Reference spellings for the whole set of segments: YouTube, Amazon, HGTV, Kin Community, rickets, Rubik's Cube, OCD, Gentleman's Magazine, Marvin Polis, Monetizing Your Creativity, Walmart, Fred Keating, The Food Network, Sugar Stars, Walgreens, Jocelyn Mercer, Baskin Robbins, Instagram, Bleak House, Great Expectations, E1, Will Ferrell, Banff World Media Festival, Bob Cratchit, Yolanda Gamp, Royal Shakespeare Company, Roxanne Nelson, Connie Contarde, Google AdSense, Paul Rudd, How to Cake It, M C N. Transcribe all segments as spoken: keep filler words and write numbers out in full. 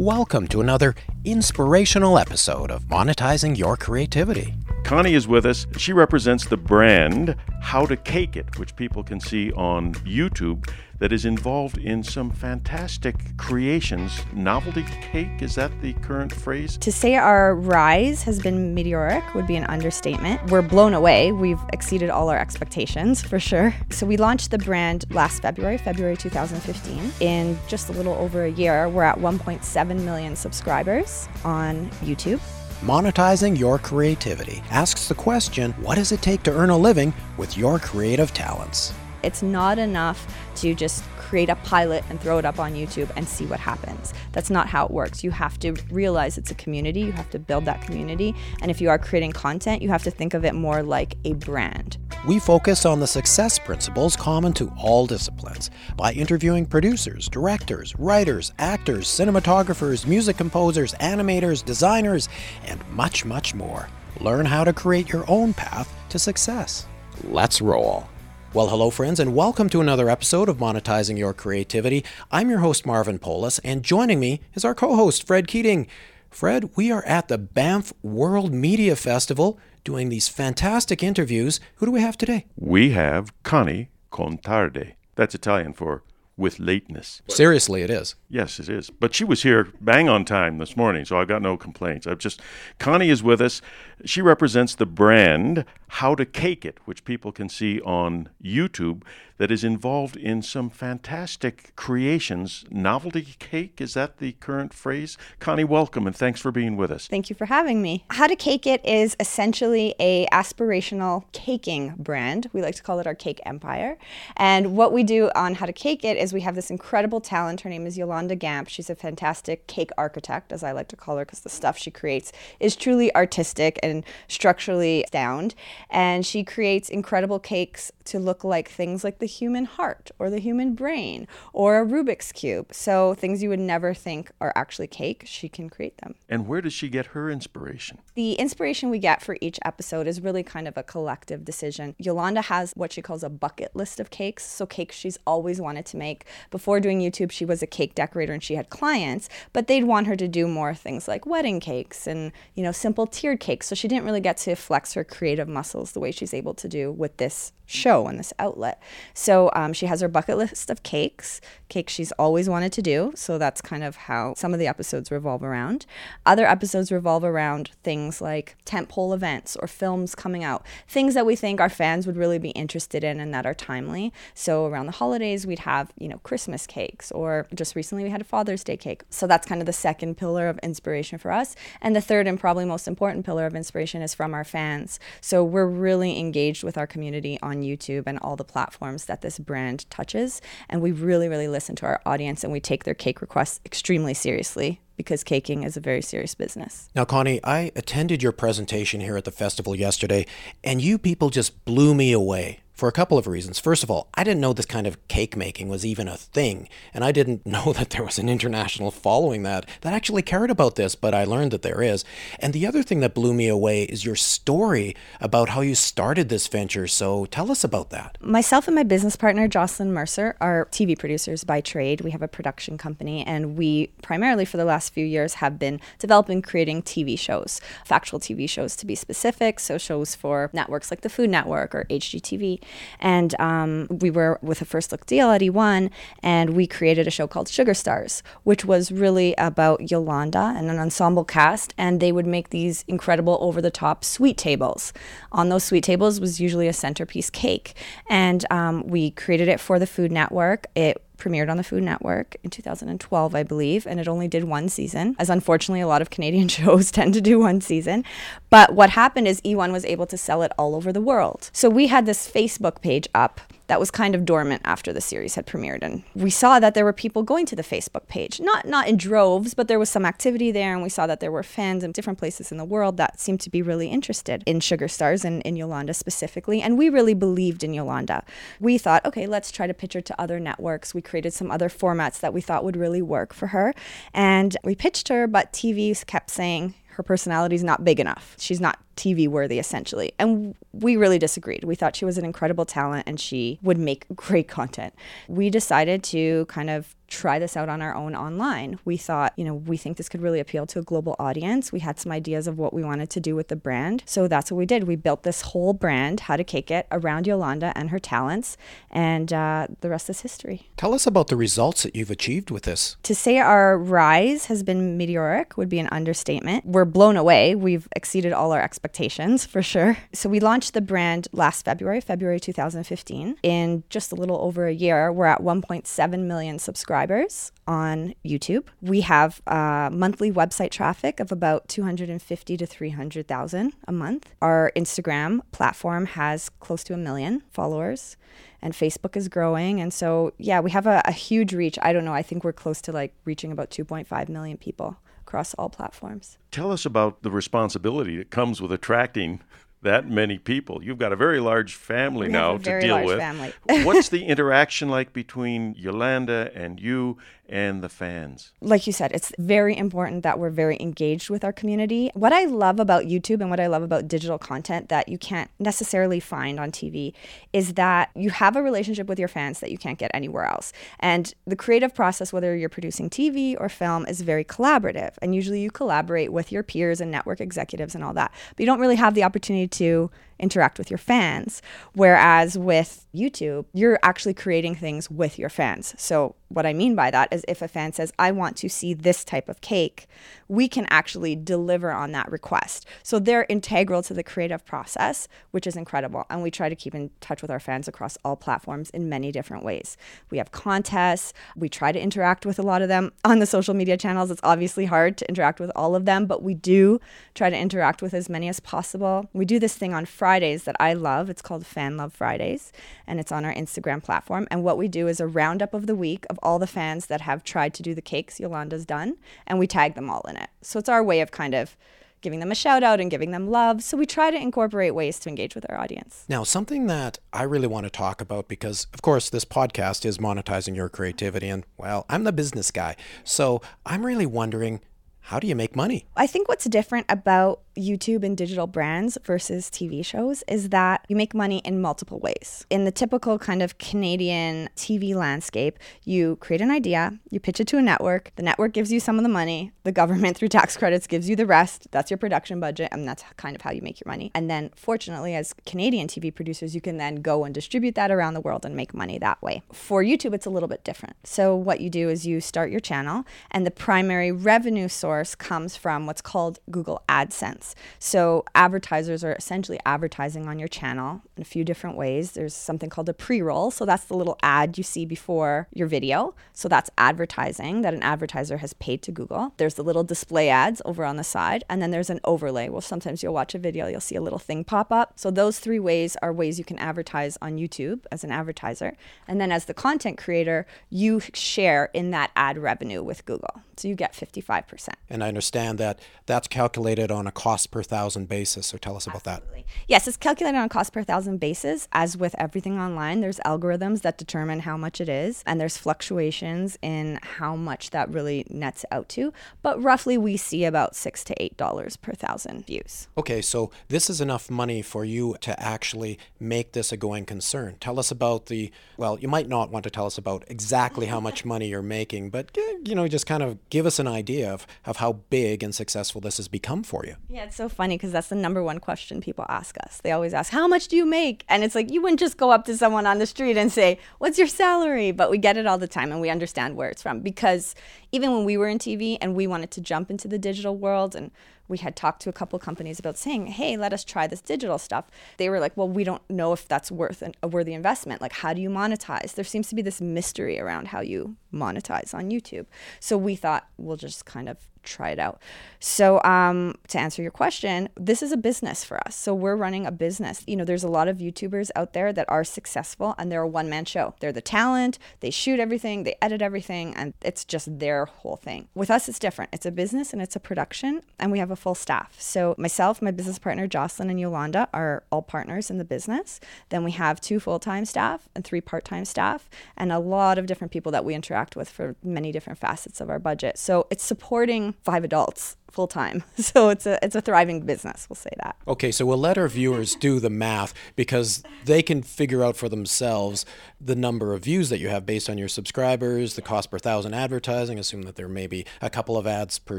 Welcome to another inspirational episode of Monetizing Your Creativity. Connie is with us. She represents the brand How to Cake It, which people can see on YouTube, that is involved in some fantastic creations. Novelty cake, is that the current phrase? To say our rise has been meteoric would be an understatement. We're blown away. We've exceeded all our expectations, for sure. So we launched the brand last February, February twenty fifteen. In just a little over a year, we're at one point seven million subscribers on YouTube. Monetizing Your Creativity asks the question, what does it take to earn a living with your creative talents? It's not enough to just create a pilot and throw it up on YouTube and see what happens. That's not how it works. You have to realize it's a community. You have to build that community. And if you are creating content, you have to think of it more like a brand. We focus on the success principles common to all disciplines by interviewing producers, directors, writers, actors, cinematographers, music composers, animators, designers, and much, much more. Learn how to create your own path to success. Let's roll. Well, hello, friends, and welcome to another episode of Monetizing Your Creativity. I'm your host, Marvin Polis, and joining me is our co-host, Fred Keating. Fred, we are at the Banff World Media Festival doing these fantastic interviews. Who do we have today? We have Connie Contarde. That's Italian for with lateness. Seriously, it is. Yes, it is. But she was here bang on time this morning, so I've got no complaints. I've just, Connie is with us. She represents the brand How to Cake It, which people can see on YouTube, that is involved in some fantastic creations. Novelty cake, is that the current phrase? Connie, welcome, and thanks for being with us. Thank you for having me. How to Cake It is essentially a aspirational caking brand. We like to call it our cake empire. And what we do on How to Cake It is we have this incredible talent. Her name is Yolanda Gamp. She's a fantastic cake architect, as I like to call her, because the stuff she creates is truly artistic and structurally sound. And she creates incredible cakes to look like things like the human heart or the human brain or a Rubik's Cube. So things you would never think are actually cake, she can create them. And where does she get her inspiration? The inspiration we get for each episode is really kind of a collective decision. Yolanda has what she calls a bucket list of cakes, so cakes she's always wanted to make. Before doing YouTube, she was a cake decorator and she had clients, but they'd want her to do more things like wedding cakes and, you know, simple tiered cakes. So she didn't really get to flex her creative muscles the way she's able to do with this show and this outlet. So um, she has her bucket list of cakes, cakes she's always wanted to do. So that's kind of how some of the episodes revolve around. Other episodes revolve around things like tentpole events or films coming out, things that we think our fans would really be interested in and that are timely. So around the holidays, we'd have, you know, Christmas cakes, or just recently we had a Father's Day cake. So that's kind of the second pillar of inspiration for us. And the third and probably most important pillar of inspiration is from our fans. So we're really engaged with our community on YouTube and all the platforms that this brand touches, and we really really listen to our audience, and we take their cake requests extremely seriously, because caking is a very serious business. Now, Connie, I attended your presentation here at the festival yesterday, and you people just blew me away for a couple of reasons. First of all, I didn't know this kind of cake making was even a thing, and I didn't know that there was an international following that that actually cared about this, but I learned that there is. And the other thing that blew me away is your story about how you started this venture, so tell us about that. Myself and my business partner, Jocelyn Mercer, are T V producers by trade. We have a production company, and we primarily for the last few years have been developing, creating T V shows, factual T V shows to be specific, so shows for networks like The Food Network or H G T V. And um, we were with a first look deal at E one, and we created a show called Sugar Stars, which was really about Yolanda and an ensemble cast, and they would make these incredible over-the-top sweet tables. On those sweet tables was usually a centerpiece cake, and um, we created it for The Food Network. It premiered on the Food Network in two thousand twelve, I believe, and it only did one season, as unfortunately a lot of Canadian shows tend to do one season. But what happened is E one was able to sell it all over the world. So we had this Facebook page up that was kind of dormant after the series had premiered, and we saw that there were people going to the Facebook page, not not in droves, but there was some activity there, and we saw that there were fans in different places in the world that seemed to be really interested in Sugar Stars and in Yolanda specifically, and we really believed in Yolanda. We thought, okay, let's try to pitch her to other networks. We created some other formats that we thought would really work for her, and we pitched her, but T V kept saying, her personality's not big enough. She's not T V worthy, essentially. And we really disagreed. We thought she was an incredible talent and she would make great content. We decided to kind of try this out on our own online. We thought, you know, we think this could really appeal to a global audience. We had some ideas of what we wanted to do with the brand. So that's what we did. We built this whole brand, How to Cake It, around Yolanda and her talents. And uh, the rest is history. Tell us about the results that you've achieved with this. To say our rise has been meteoric would be an understatement. We're blown away. We've exceeded all our expectations, for sure. So we launched the brand last February, February two thousand fifteen. In just a little over a year, we're at one point seven million subscribers on YouTube. We have uh, monthly website traffic of about two hundred fifty to three hundred thousand a month. Our Instagram platform has close to a million followers, and Facebook is growing. And so, yeah, we have a, a huge reach. I don't know. I think we're close to like reaching about two point five million people across all platforms. Tell us about the responsibility that comes with attracting that many people. You've got a very large family we now have a very to deal large with. Family. What's the interaction like between Yolanda and you and the fans? Like you said, it's very important that we're very engaged with our community. What I love about YouTube and what I love about digital content that you can't necessarily find on T V is that you have a relationship with your fans that you can't get anywhere else. And the creative process, whether you're producing T V or film, is very collaborative. And usually you collaborate with your peers and network executives and all that. But you don't really have the opportunity to interact with your fans. Whereas with YouTube, you're actually creating things with your fans. So what I mean by that is if a fan says, I want to see this type of cake, we can actually deliver on that request. So they're integral to the creative process, which is incredible. And we try to keep in touch with our fans across all platforms in many different ways. We have contests. We try to interact with a lot of them on the social media channels. It's obviously hard to interact with all of them, but we do try to interact with as many as possible. We do this thing on Friday. Fridays that I love. It's called Fan Love Fridays, and it's on our Instagram platform. And what we do is a roundup of the week of all the fans that have tried to do the cakes Yolanda's done, and we tag them all in it. So it's our way of kind of giving them a shout out and giving them love. So we try to incorporate ways to engage with our audience. Now, something that I really want to talk about, because of course this podcast is Monetizing Your Creativity, and well, I'm the business guy. So I'm really wondering, how do you make money? I think what's different about YouTube and digital brands versus T V shows is that you make money in multiple ways. In the typical kind of Canadian T V landscape, you create an idea, you pitch it to a network, the network gives you some of the money, the government through tax credits gives you the rest, that's your production budget, and that's kind of how you make your money. And then fortunately, as Canadian T V producers, you can then go and distribute that around the world and make money that way. For YouTube, it's a little bit different. So what you do is you start your channel, and the primary revenue source comes from what's called Google AdSense. So advertisers are essentially advertising on your channel in a few different ways. There's something called a pre-roll. So that's the little ad you see before your video. So that's advertising that an advertiser has paid to Google. There's the little display ads over on the side. And then there's an overlay. Well, sometimes you'll watch a video, you'll see a little thing pop up. So those three ways are ways you can advertise on YouTube as an advertiser. And then as the content creator, you share in that ad revenue with Google. So you get fifty-five percent. And I understand that that's calculated on a cost per thousand basis. So tell us about Absolutely. that. Yes, it's calculated on a cost per thousand basis. As with everything online, there's algorithms that determine how much it is. And there's fluctuations in how much that really nets out to. But roughly we see about six to eight dollars per thousand views. Okay, so this is enough money for you to actually make this a going concern. Tell us about the, well, you might not want to tell us about exactly how much money you're making, but, you know, just kind of give us an idea of, of how big and successful this has become for you. Yeah, it's so funny because that's the number one question people ask us. They always ask, how much do you make? And it's like, you wouldn't just go up to someone on the street and say, what's your salary? But we get it all the time, and we understand where it's from, because even when we were in T V and we wanted to jump into the digital world, and we had talked to a couple companies about saying, hey, let us try this digital stuff. They were like, well, we don't know if that's worth an, a worthy investment. Like, how do you monetize? There seems to be this mystery around how you monetize on YouTube. So we thought, we'll just kind of try it out. So um, to answer your question, this is a business for us. So we're running a business. You know, there's a lot of YouTubers out there that are successful, and they're a one-man show. They're the talent, they shoot everything, they edit everything, and it's just their whole thing. With us, it's different. It's a business and it's a production, and we have a full staff. So myself, my business partner, Jocelyn, and Yolanda are all partners in the business. Then we have two full-time staff and three part-time staff, and a lot of different people that we interact with for many different facets of our budget. So it's supporting five adults full time. So it's a it's a thriving business, we'll say that. Okay, so we'll let our viewers do the math, because they can figure out for themselves the number of views that you have based on your subscribers, the cost per thousand advertising, assume that there may be a couple of ads per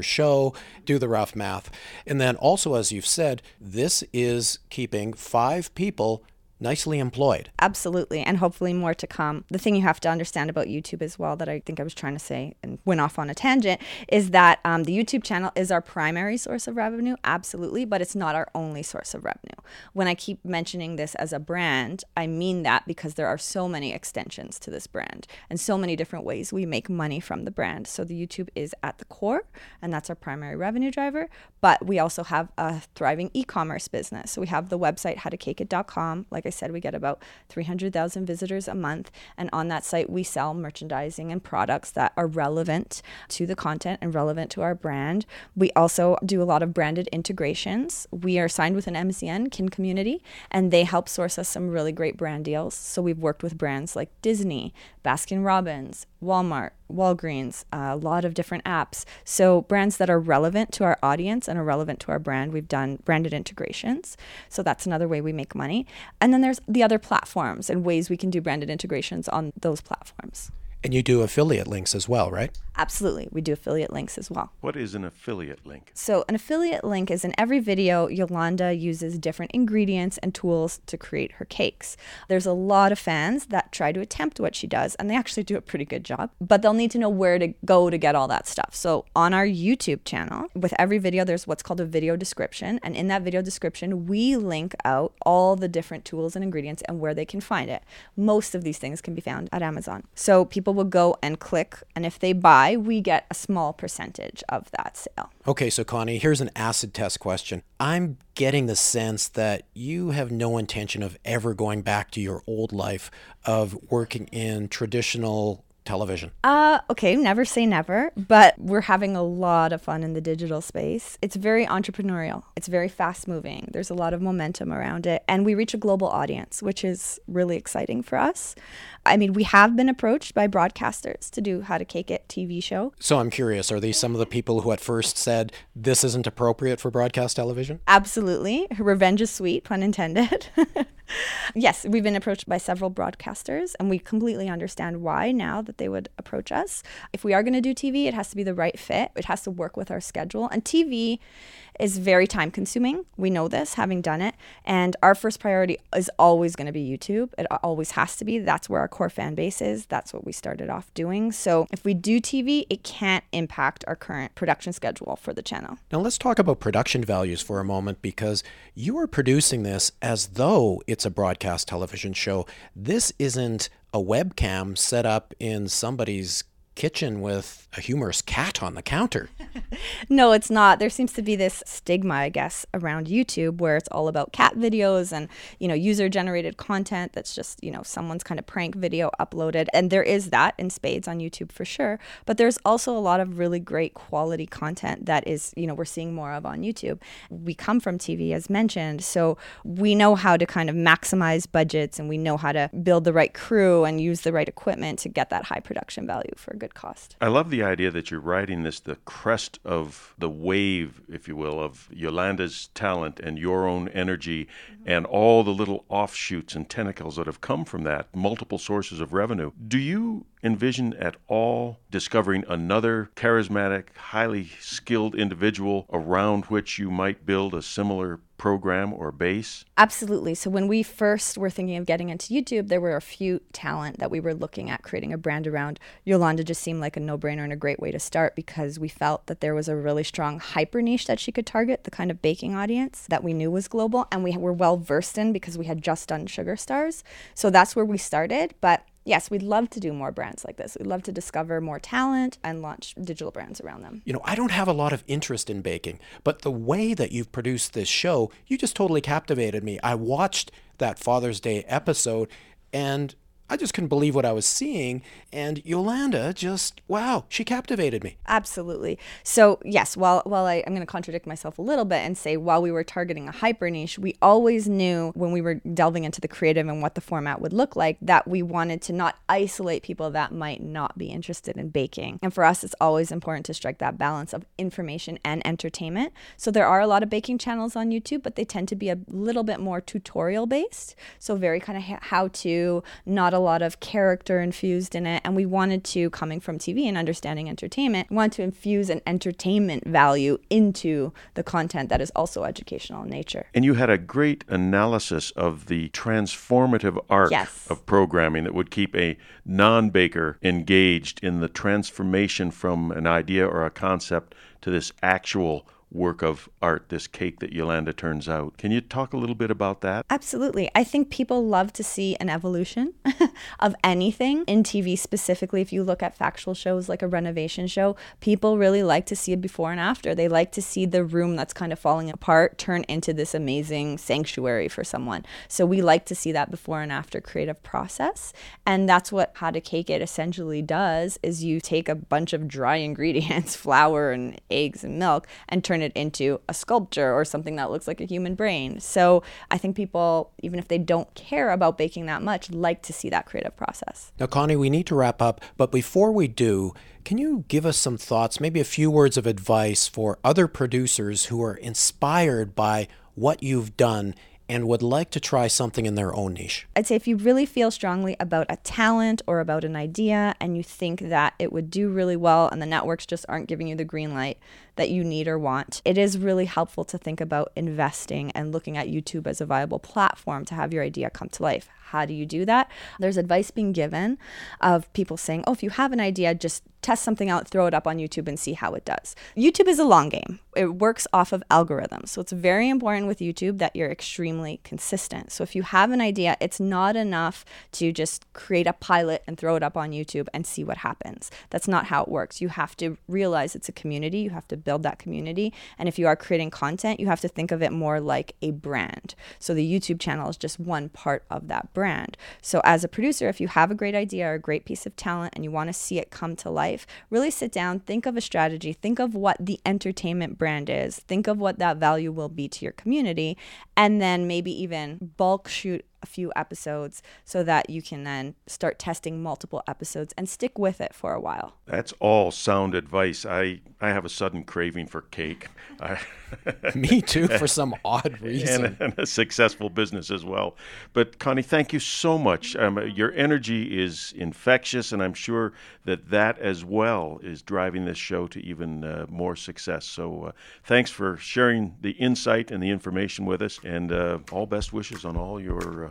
show, do the rough math. And then also, as you've said, this is keeping five people nicely employed. Absolutely, and hopefully more to come. The thing you have to understand about YouTube as well, that I think I was trying to say and went off on a tangent, is that um, the YouTube channel is our primary source of revenue, absolutely, but it's not our only source of revenue. When I keep mentioning this as a brand, I mean that because there are so many extensions to this brand and so many different ways we make money from the brand. So the YouTube is at the core, and that's our primary revenue driver, but we also have a thriving e-commerce business. So we have the website how to cake it dot com. Like I I said, we get about three hundred thousand visitors a month, and on that site we sell merchandising and products that are relevant to the content and relevant to our brand. We also do a lot of branded integrations. We are signed with an M C N, Kin Community, and they help source us some really great brand deals. So we've worked with brands like Disney, Baskin Robbins, Walmart, Walgreens, a lot of different apps. So brands that are relevant to our audience and are relevant to our brand, we've done branded integrations. So that's another way we make money. And then there's the other platforms and ways we can do branded integrations on those platforms. And you do affiliate links as well, right? Absolutely. We do affiliate links as well. What is an affiliate link? So an affiliate link is in every video, Yolanda uses different ingredients and tools to create her cakes. There's a lot of fans that try to attempt what she does, and they actually do a pretty good job, but they'll need to know where to go to get all that stuff. So on our YouTube channel, with every video, there's what's called a video description. And in that video description, we link out all the different tools and ingredients and where they can find it. Most of these things can be found at Amazon. So people will go and click, and if they buy, we get a small percentage of that sale. Okay, so Connie, here's an acid test question. I'm getting the sense that you have no intention of ever going back to your old life of working in traditional television. Uh, okay, never say never, but we're having a lot of fun in the digital space. It's very entrepreneurial. It's very fast moving. There's a lot of momentum around it, and we reach a global audience, which is really exciting for us. I mean, we have been approached by broadcasters to do How to Cake It T V show. So I'm curious, are these some of the people who at first said this isn't appropriate for broadcast television? Absolutely. Revenge is sweet, pun intended. Yes, we've been approached by several broadcasters, and we completely understand why now that they would approach us. If we are going to do T V, it has to be the right fit. It has to work with our schedule. And T V is very time consuming. We know this, having done it. And our first priority is always going to be YouTube. It always has to be. That's where our core fan base is. That's what we started off doing. So if we do T V, it can't impact our current production schedule for the channel. Now let's talk about production values for a moment, because you are producing this as though it's It's a broadcast television show. This isn't a webcam set up in somebody's kitchen with a humorous cat on the counter. No, it's not. There seems to be this stigma, I guess, around YouTube where it's all about cat videos and, you know, user-generated content that's just, you know, someone's kind of prank video uploaded. And there is that in spades on YouTube for sure. But there's also a lot of really great quality content that is, you know, we're seeing more of on YouTube. We come from T V, as mentioned, so we know how to kind of maximize budgets, and we know how to build the right crew and use the right equipment to get that high production value for a good cost. I love the idea that you're riding this, the crest of the wave, if you will, of Yolanda's talent and your own energy, mm-hmm. and all the little offshoots and tentacles that have come from that, multiple sources of revenue. Do you envision at all discovering another charismatic, highly skilled individual around which you might build a similar program or base? Absolutely. So when we first were thinking of getting into YouTube, there were a few talent that we were looking at creating a brand around. Yolanda just seemed like a no-brainer and a great way to start, because we felt that there was a really strong hyper niche that she could target, the kind of baking audience that we knew was global, and we were well versed in because we had just done Sugar Stars. So that's where we started. But yes, we'd love to do more brands like this. We'd love to discover more talent and launch digital brands around them. You know, I don't have a lot of interest in baking, but the way that you've produced this show, you just totally captivated me. I watched that Father's Day episode, and I just couldn't believe what I was seeing. And Yolanda just, wow, she captivated me. Absolutely. So yes, while while I, I'm going to contradict myself a little bit and say while we were targeting a hyper niche, we always knew when we were delving into the creative and what the format would look like that we wanted to not isolate people that might not be interested in baking. And for us, it's always important to strike that balance of information and entertainment. So there are a lot of baking channels on YouTube, but they tend to be a little bit more tutorial based. So very kind of how-to, not a a lot of character infused in it. And we wanted to, coming from T V and understanding entertainment, want to infuse an entertainment value into the content that is also educational in nature. And you had a great analysis of the transformative arc yes. of programming that would keep a non-baker engaged in the transformation from an idea or a concept to this actual work of art, this cake that Yolanda turns out. Can you talk a little bit about that? Absolutely. I think people love to see an evolution of anything. In T V specifically, if you look at factual shows like a renovation show, people really like to see a before and after. They like to see the room that's kind of falling apart turn into this amazing sanctuary for someone. So we like to see that before and after creative process. And that's what How to Cake It essentially does, is you take a bunch of dry ingredients, flour and eggs and milk, and turn it into a sculpture or something that looks like a human brain. So I think people, even if they don't care about baking that much, like to see that creative process. Now, Connie, we need to wrap up, but before we do, can you give us some thoughts, maybe a few words of advice for other producers who are inspired by what you've done and would like to try something in their own niche? I'd say if you really feel strongly about a talent or about an idea and you think that it would do really well and the networks just aren't giving you the green light that you need or want, it is really helpful to think about investing and looking at YouTube as a viable platform to have your idea come to life. How do you do that? There's advice being given of people saying, oh, if you have an idea, just test something out, throw it up on YouTube and see how it does. YouTube is a long game. It works off of algorithms. So it's very important with YouTube that you're extremely consistent. So if you have an idea, it's not enough to just create a pilot and throw it up on YouTube and see what happens. That's not how it works. You have to realize it's a community. You have to build that community. And if you are creating content, you have to think of it more like a brand. So the YouTube channel is just one part of that brand. brand. So as a producer, if you have a great idea or a great piece of talent and you want to see it come to life, really sit down, think of a strategy, think of what the entertainment brand is, think of what that value will be to your community, and then maybe even bulk shoot a few episodes so that you can then start testing multiple episodes and stick with it for a while. That's all sound advice. I, I have a sudden craving for cake. I... Me too, for some odd reason. And, and a successful business as well. But Connie, thank you so much. Um, your energy is infectious, and I'm sure that that as well is driving this show to even uh, more success. So uh, thanks for sharing the insight and the information with us, and uh, all best wishes on all your uh,